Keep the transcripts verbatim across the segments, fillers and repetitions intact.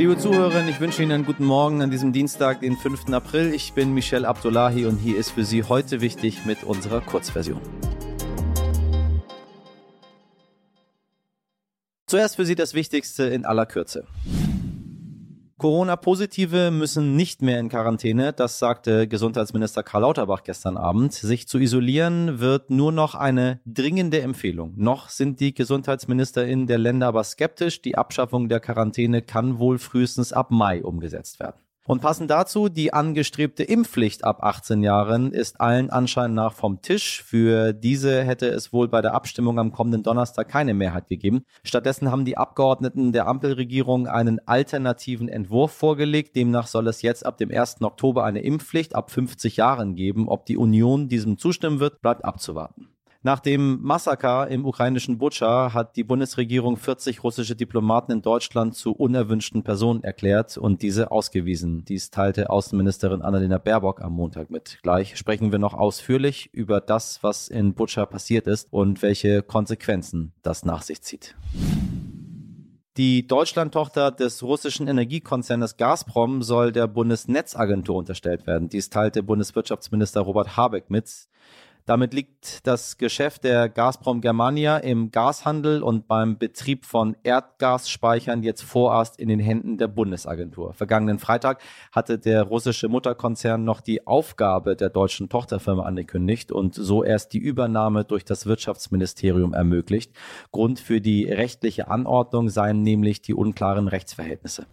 Liebe Zuhörerinnen, ich wünsche Ihnen einen guten Morgen an diesem Dienstag, den fünften April. Ich bin Michel Abdollahi und hier ist für Sie heute wichtig mit unserer Kurzversion. Zuerst für Sie das Wichtigste in aller Kürze. Corona-Positive müssen nicht mehr in Quarantäne, das sagte Gesundheitsminister Karl Lauterbach gestern Abend. Sich zu isolieren wird nur noch eine dringende Empfehlung. Noch sind die GesundheitsministerInnen der Länder aber skeptisch. Die Abschaffung der Quarantäne kann wohl frühestens ab Mai umgesetzt werden. Und passend dazu, die angestrebte Impfpflicht ab achtzehn Jahren ist allen Anschein nach vom Tisch. Für diese hätte es wohl bei der Abstimmung am kommenden Donnerstag keine Mehrheit gegeben. Stattdessen haben die Abgeordneten der Ampelregierung einen alternativen Entwurf vorgelegt. Demnach soll es jetzt ab dem ersten Oktober eine Impfpflicht ab fünfzig Jahren geben. Ob die Union diesem zustimmen wird, bleibt abzuwarten. Nach dem Massaker im ukrainischen Butscha hat die Bundesregierung vierzig russische Diplomaten in Deutschland zu unerwünschten Personen erklärt und diese ausgewiesen. Dies teilte Außenministerin Annalena Baerbock am Montag mit. Gleich sprechen wir noch ausführlich über das, was in Butscha passiert ist und welche Konsequenzen das nach sich zieht. Die Deutschland-Tochter des russischen Energiekonzernes Gazprom soll der Bundesnetzagentur unterstellt werden. Dies teilte Bundeswirtschaftsminister Robert Habeck mit. Damit liegt das Geschäft der Gazprom Germania im Gashandel und beim Betrieb von Erdgasspeichern jetzt vorerst in den Händen der Bundesagentur. Vergangenen Freitag hatte der russische Mutterkonzern noch die Aufgabe der deutschen Tochterfirma angekündigt und so erst die Übernahme durch das Wirtschaftsministerium ermöglicht. Grund für die rechtliche Anordnung seien nämlich die unklaren Rechtsverhältnisse.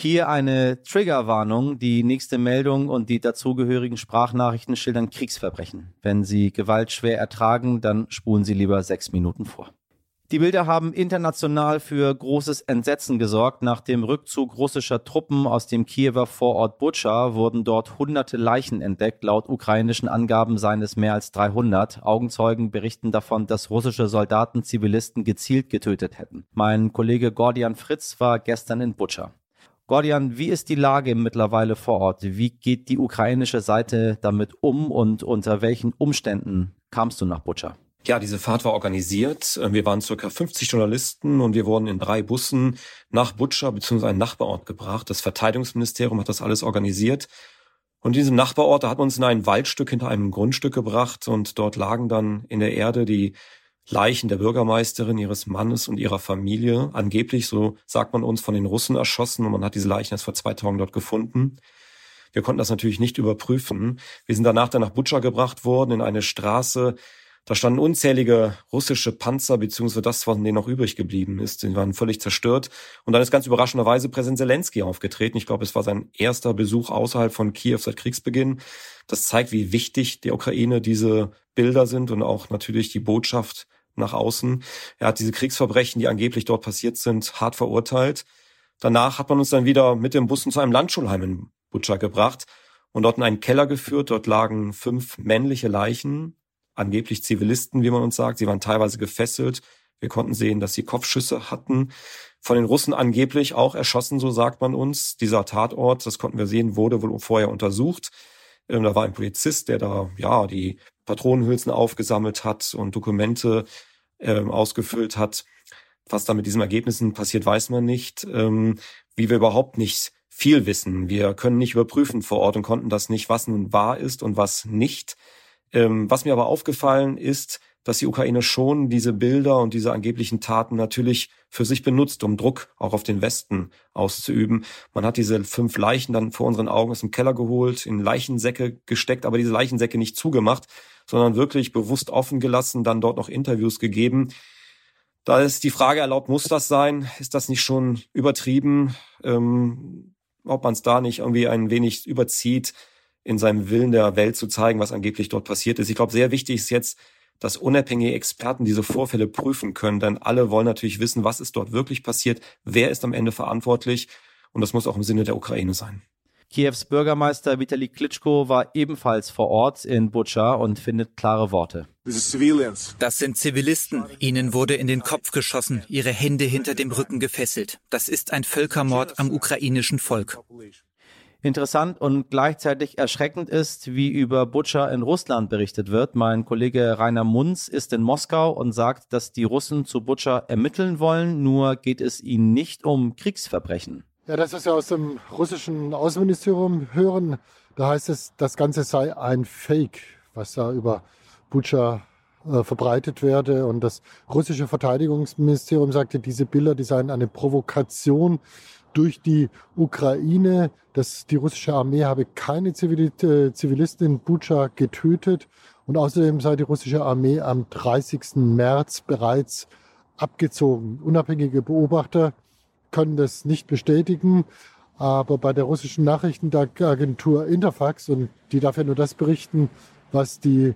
Hier eine Triggerwarnung. Die nächste Meldung und die dazugehörigen Sprachnachrichten schildern Kriegsverbrechen. Wenn Sie Gewalt schwer ertragen, dann spulen Sie lieber sechs Minuten vor. Die Bilder haben international für großes Entsetzen gesorgt. Nach dem Rückzug russischer Truppen aus dem Kiewer Vorort Butscha wurden dort hunderte Leichen entdeckt. Laut ukrainischen Angaben seien es mehr als dreihundert. Augenzeugen berichten davon, dass russische Soldaten Zivilisten gezielt getötet hätten. Mein Kollege Gordian Fritz war gestern in Butscha. Gordian, wie ist die Lage mittlerweile vor Ort? Wie geht die ukrainische Seite damit um und unter welchen Umständen kamst du nach Butscha? Ja, diese Fahrt war organisiert. Wir waren circa fünfzig Journalisten und wir wurden in drei Bussen nach Butscha bzw. einen Nachbarort gebracht. Das Verteidigungsministerium hat das alles organisiert. Und in diesem Nachbarort, da hat man uns in ein Waldstück hinter einem Grundstück gebracht und dort lagen dann in der Erde die Leichen der Bürgermeisterin, ihres Mannes und ihrer Familie, angeblich, so sagt man uns, von den Russen erschossen. Und man hat diese Leichen erst vor zwei Tagen dort gefunden. Wir konnten das natürlich nicht überprüfen. Wir sind danach dann nach Butscha gebracht worden, in eine Straße. Da standen unzählige russische Panzer, beziehungsweise das, was denen noch übrig geblieben ist. Die waren völlig zerstört. Und dann ist ganz überraschenderweise Präsident Selenskyj aufgetreten. Ich glaube, es war sein erster Besuch außerhalb von Kiew seit Kriegsbeginn. Das zeigt, wie wichtig der Ukraine diese Bilder sind und auch natürlich die Botschaft nach außen. Er hat diese Kriegsverbrechen, die angeblich dort passiert sind, hart verurteilt. Danach hat man uns dann wieder mit dem Bussen zu einem Landschulheim in Butscha gebracht und dort in einen Keller geführt. Dort lagen fünf männliche Leichen, angeblich Zivilisten, wie man uns sagt. Sie waren teilweise gefesselt. Wir konnten sehen, dass sie Kopfschüsse hatten. Von den Russen angeblich auch erschossen, so sagt man uns. Dieser Tatort, das konnten wir sehen, wurde wohl vorher untersucht. Da war ein Polizist, der da ja die Patronenhülsen aufgesammelt hat und Dokumente äh, ausgefüllt hat. Was da mit diesen Ergebnissen passiert, weiß man nicht. Ähm, wie wir überhaupt nicht viel wissen. Wir können nicht überprüfen vor Ort und konnten das nicht, was nun wahr ist und was nicht. Ähm, was mir aber aufgefallen ist, dass die Ukraine schon diese Bilder und diese angeblichen Taten natürlich für sich benutzt, um Druck auch auf den Westen auszuüben. Man hat diese fünf Leichen dann vor unseren Augen aus dem Keller geholt, in Leichensäcke gesteckt, aber diese Leichensäcke nicht zugemacht, sondern wirklich bewusst offen gelassen, dann dort noch Interviews gegeben. Da ist die Frage erlaubt, muss das sein? Ist das nicht schon übertrieben? Ähm, ob man es da nicht irgendwie ein wenig überzieht, in seinem Willen der Welt zu zeigen, was angeblich dort passiert ist. Ich glaube, sehr wichtig ist jetzt, dass unabhängige Experten diese Vorfälle prüfen können. Denn alle wollen natürlich wissen, was ist dort wirklich passiert, wer ist am Ende verantwortlich. Und das muss auch im Sinne der Ukraine sein. Kiews Bürgermeister Vitali Klitschko war ebenfalls vor Ort in Butscha und findet klare Worte. Das sind Zivilisten. Ihnen wurde in den Kopf geschossen, ihre Hände hinter dem Rücken gefesselt. Das ist ein Völkermord am ukrainischen Volk. Interessant und gleichzeitig erschreckend ist, wie über Butscha in Russland berichtet wird. Mein Kollege Rainer Munz ist in Moskau und sagt, dass die Russen zu Butscha ermitteln wollen, nur geht es ihnen nicht um Kriegsverbrechen. Ja, das, was wir aus dem russischen Außenministerium hören, da heißt es, das Ganze sei ein Fake, was da über Butscha äh, verbreitet werde. Und das russische Verteidigungsministerium sagte, diese Bilder, die seien eine Provokation durch die Ukraine, dass die russische Armee habe keine Zivilisten in Butscha getötet und außerdem sei die russische Armee am dreißigsten März bereits abgezogen. Unabhängige Beobachter können das nicht bestätigen, aber bei der russischen Nachrichtenagentur Interfax, und die darf ja nur das berichten, was die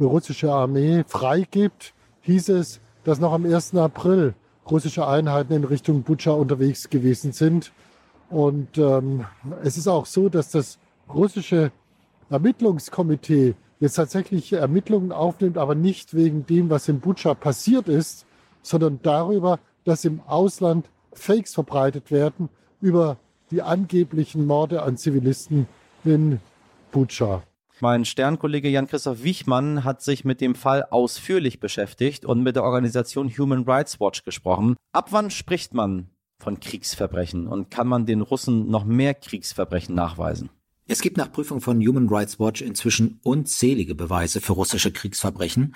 russische Armee freigibt, hieß es, dass noch am ersten April russische Einheiten in Richtung Butscha unterwegs gewesen sind. Und ähm, es ist auch so, dass das russische Ermittlungskomitee jetzt tatsächlich Ermittlungen aufnimmt, aber nicht wegen dem, was in Butscha passiert ist, sondern darüber, dass im Ausland Fakes verbreitet werden über die angeblichen Morde an Zivilisten in Butscha. Mein Sternkollege Jan-Christoph Wiechmann hat sich mit dem Fall ausführlich beschäftigt und mit der Organisation Human Rights Watch gesprochen. Ab wann spricht man von Kriegsverbrechen und kann man den Russen noch mehr Kriegsverbrechen nachweisen? Es gibt nach Prüfung von Human Rights Watch inzwischen unzählige Beweise für russische Kriegsverbrechen.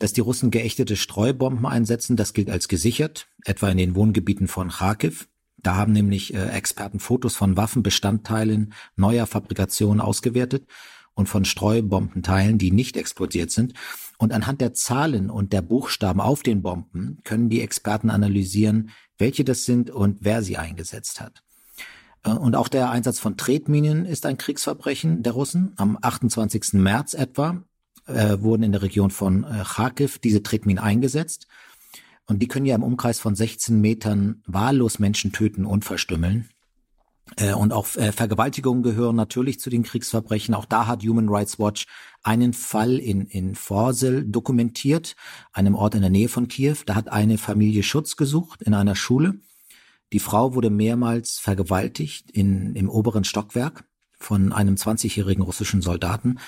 Dass die Russen geächtete Streubomben einsetzen, das gilt als gesichert, etwa in den Wohngebieten von Kharkiv. Da haben nämlich Experten Fotos von Waffenbestandteilen neuer Fabrikationen ausgewertet und von Streubombenteilen, die nicht explodiert sind. Und anhand der Zahlen und der Buchstaben auf den Bomben können die Experten analysieren, welche das sind und wer sie eingesetzt hat. Und auch der Einsatz von Tretminen ist ein Kriegsverbrechen der Russen. Am achtundzwanzigsten März etwa äh, wurden in der Region von äh, Kharkiv diese Tretminen eingesetzt. Und die können ja im Umkreis von sechzehn Metern wahllos Menschen töten und verstümmeln. Und auch Vergewaltigungen gehören natürlich zu den Kriegsverbrechen. Auch da hat Human Rights Watch einen Fall in, in Forsel dokumentiert, einem Ort in der Nähe von Kiew. Da hat eine Familie Schutz gesucht in einer Schule. Die Frau wurde mehrmals vergewaltigt in, im oberen Stockwerk von einem zwanzigjährigen russischen Soldaten.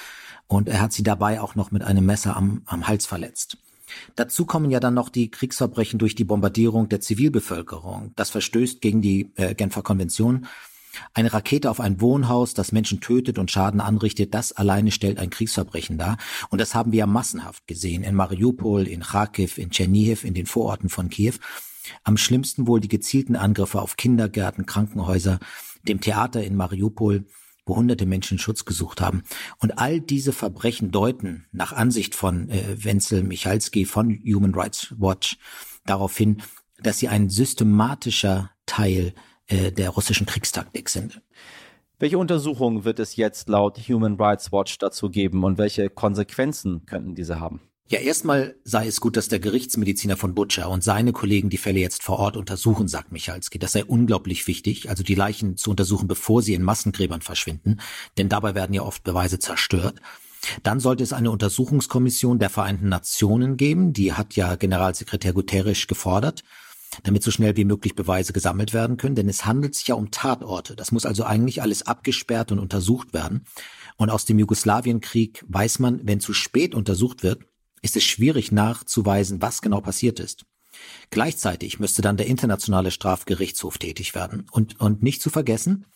Und er hat sie dabei auch noch mit einem Messer am, am Hals verletzt. Dazu kommen ja dann noch die Kriegsverbrechen durch die Bombardierung der Zivilbevölkerung. Das verstößt gegen die äh, Genfer Konvention. Eine Rakete auf ein Wohnhaus, das Menschen tötet und Schaden anrichtet, das alleine stellt ein Kriegsverbrechen dar. Und das haben wir ja massenhaft gesehen in Mariupol, in Kharkiv, in Chernihiv, in den Vororten von Kiew. Am schlimmsten wohl die gezielten Angriffe auf Kindergärten, Krankenhäuser, dem Theater in Mariupol, wo hunderte Menschen Schutz gesucht haben. Und all diese Verbrechen deuten nach Ansicht von äh, Wenzel Michalski von Human Rights Watch darauf hin, dass sie ein systematischer Teil der russischen Kriegstaktik sind. Welche Untersuchungen wird es jetzt laut Human Rights Watch dazu geben und welche Konsequenzen könnten diese haben? Ja, erstmal sei es gut, dass der Gerichtsmediziner von Butscha und seine Kollegen die Fälle jetzt vor Ort untersuchen, sagt Michalski. Das sei unglaublich wichtig, also die Leichen zu untersuchen, bevor sie in Massengräbern verschwinden, denn dabei werden ja oft Beweise zerstört. Dann sollte es eine Untersuchungskommission der Vereinten Nationen geben, die hat ja Generalsekretär Guterres gefordert, damit so schnell wie möglich Beweise gesammelt werden können, denn es handelt sich ja um Tatorte. Das muss also eigentlich alles abgesperrt und untersucht werden. Und aus dem Jugoslawienkrieg weiß man, wenn zu spät untersucht wird, ist es schwierig nachzuweisen, was genau passiert ist. Gleichzeitig müsste dann der Internationale Strafgerichtshof tätig werden. Und, und nicht zu vergessen,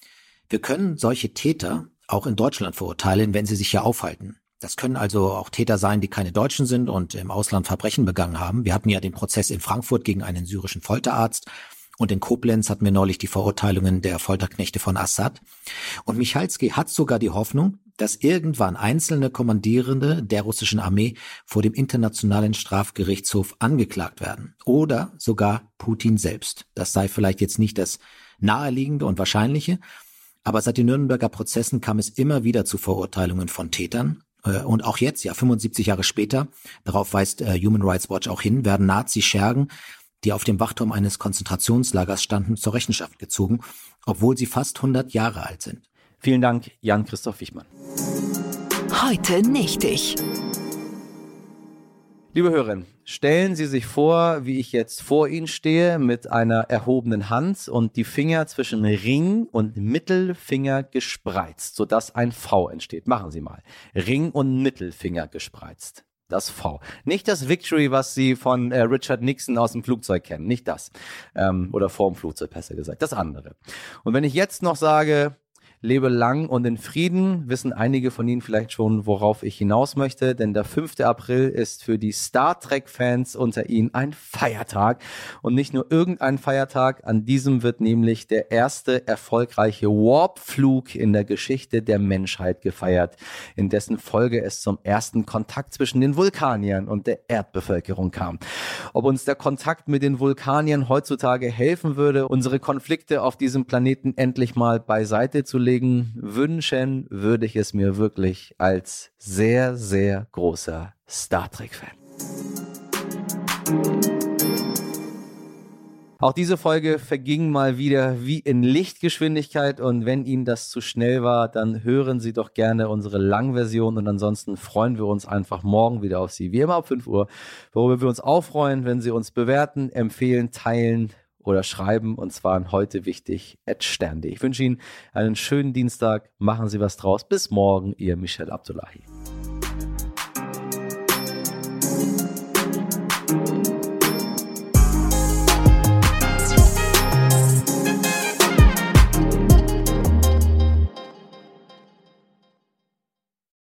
wir können solche Täter auch in Deutschland verurteilen, wenn sie sich hier aufhalten. Das können also auch Täter sein, die keine Deutschen sind und im Ausland Verbrechen begangen haben. Wir hatten ja den Prozess in Frankfurt gegen einen syrischen Folterarzt und in Koblenz hatten wir neulich die Verurteilungen der Folterknechte von Assad. Und Michalski hat sogar die Hoffnung, dass irgendwann einzelne Kommandierende der russischen Armee vor dem Internationalen Strafgerichtshof angeklagt werden oder sogar Putin selbst. Das sei vielleicht jetzt nicht das Naheliegende und Wahrscheinliche, aber seit den Nürnberger Prozessen kam es immer wieder zu Verurteilungen von Tätern. Und auch jetzt, ja, fünfundsiebzig Jahre später, darauf weist äh, Human Rights Watch auch hin, werden Nazi-Schergen, die auf dem Wachturm eines Konzentrationslagers standen, zur Rechenschaft gezogen, obwohl sie fast hundert Jahre alt sind. Vielen Dank, Jan-Christoph Wiechmann. Heute nicht ich. Liebe Hörerinnen, Stellen Sie sich vor, wie ich jetzt vor Ihnen stehe mit einer erhobenen Hand und die Finger zwischen Ring und Mittelfinger gespreizt, sodass ein V entsteht. Machen Sie mal. Ring und Mittelfinger gespreizt. Das V. Nicht das Victory, was Sie von äh, Richard Nixon aus dem Flugzeug kennen. Nicht das. Ähm, oder vorm Flugzeug, besser gesagt. Das andere. Und wenn ich jetzt noch sage, lebe lang und in Frieden, wissen einige von Ihnen vielleicht schon, worauf ich hinaus möchte, denn der fünfte April ist für die Star Trek-Fans unter Ihnen ein Feiertag und nicht nur irgendein Feiertag. An diesem wird nämlich der erste erfolgreiche Warp-Flug in der Geschichte der Menschheit gefeiert, in dessen Folge es zum ersten Kontakt zwischen den Vulkaniern und der Erdbevölkerung kam. Ob uns der Kontakt mit den Vulkaniern heutzutage helfen würde, unsere Konflikte auf diesem Planeten endlich mal beiseite zu legen, wünschen würde ich es mir wirklich als sehr, sehr großer Star Trek-Fan. Auch diese Folge verging mal wieder wie in Lichtgeschwindigkeit und wenn Ihnen das zu schnell war, dann hören Sie doch gerne unsere Langversion und ansonsten freuen wir uns einfach morgen wieder auf Sie, wie immer ab fünf Uhr, worüber wir uns auch freuen, wenn Sie uns bewerten, empfehlen, teilen oder schreiben, und zwar an heute wichtig at stern punkt de. Ich wünsche Ihnen einen schönen Dienstag, machen Sie was draus. Bis morgen, Ihr Michel Abdollahi.